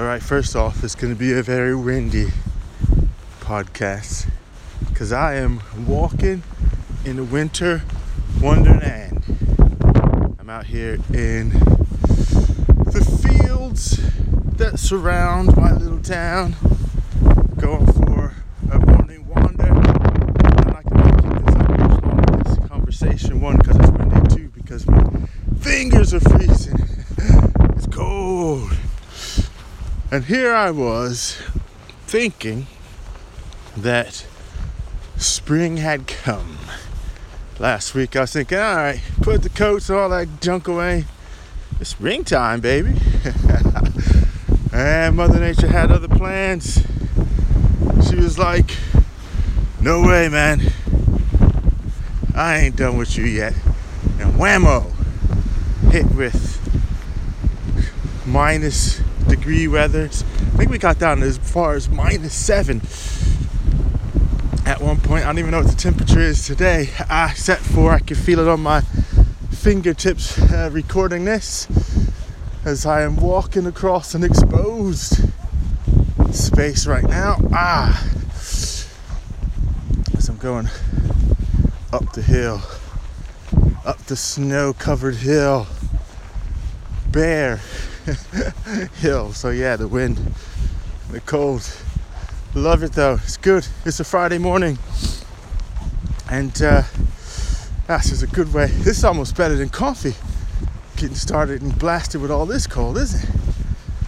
Alright, first off, it's going to be a very windy podcast because I am walking in the winter wonderland. I'm out here in the fields that surround my little town, going for a morning wander. I'm not going to keep this up much longer, this conversation. One, because it's windy. Two, because my fingers are freezing. It's cold. And here I was thinking that spring had come. Last week I was thinking, all right, put the coats and all that junk away. It's springtime, baby. And Mother Nature had other plans. She was like, no way, man. I ain't done with you yet. And whammo, hit with minus degree weather. I think we got down as far as -7 at one point. I don't even know what the temperature is today. Except for I can feel it on my fingertips recording this as I am walking across an exposed space right now. As I'm going up the hill, up the snow-covered hill, bare hill. So yeah, the wind, the cold, love it though. It's good. It's a Friday morning, and this is a good way. This is almost better than coffee, getting started and blasted with all this cold, isn't it?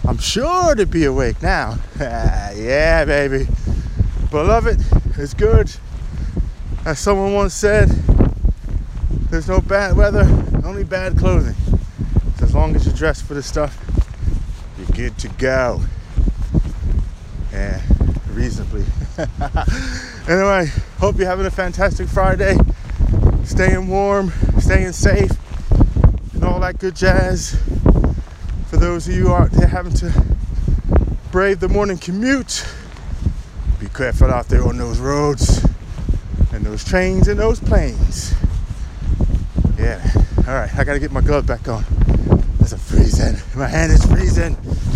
I'm sure to be awake now. Yeah, baby, beloved, it's good. As someone once said, there's no bad weather, only bad clothing. As long as you're dressed for the stuff, you're good to go. Yeah, reasonably. Anyway, hope you're having a fantastic Friday. Staying warm, staying safe, and all that good jazz. For those of you out there having to brave the morning commute, be careful out there on those roads, and those trains, and those planes. Yeah, all right, I gotta get my glove back on. It's freezing. My hand is freezing.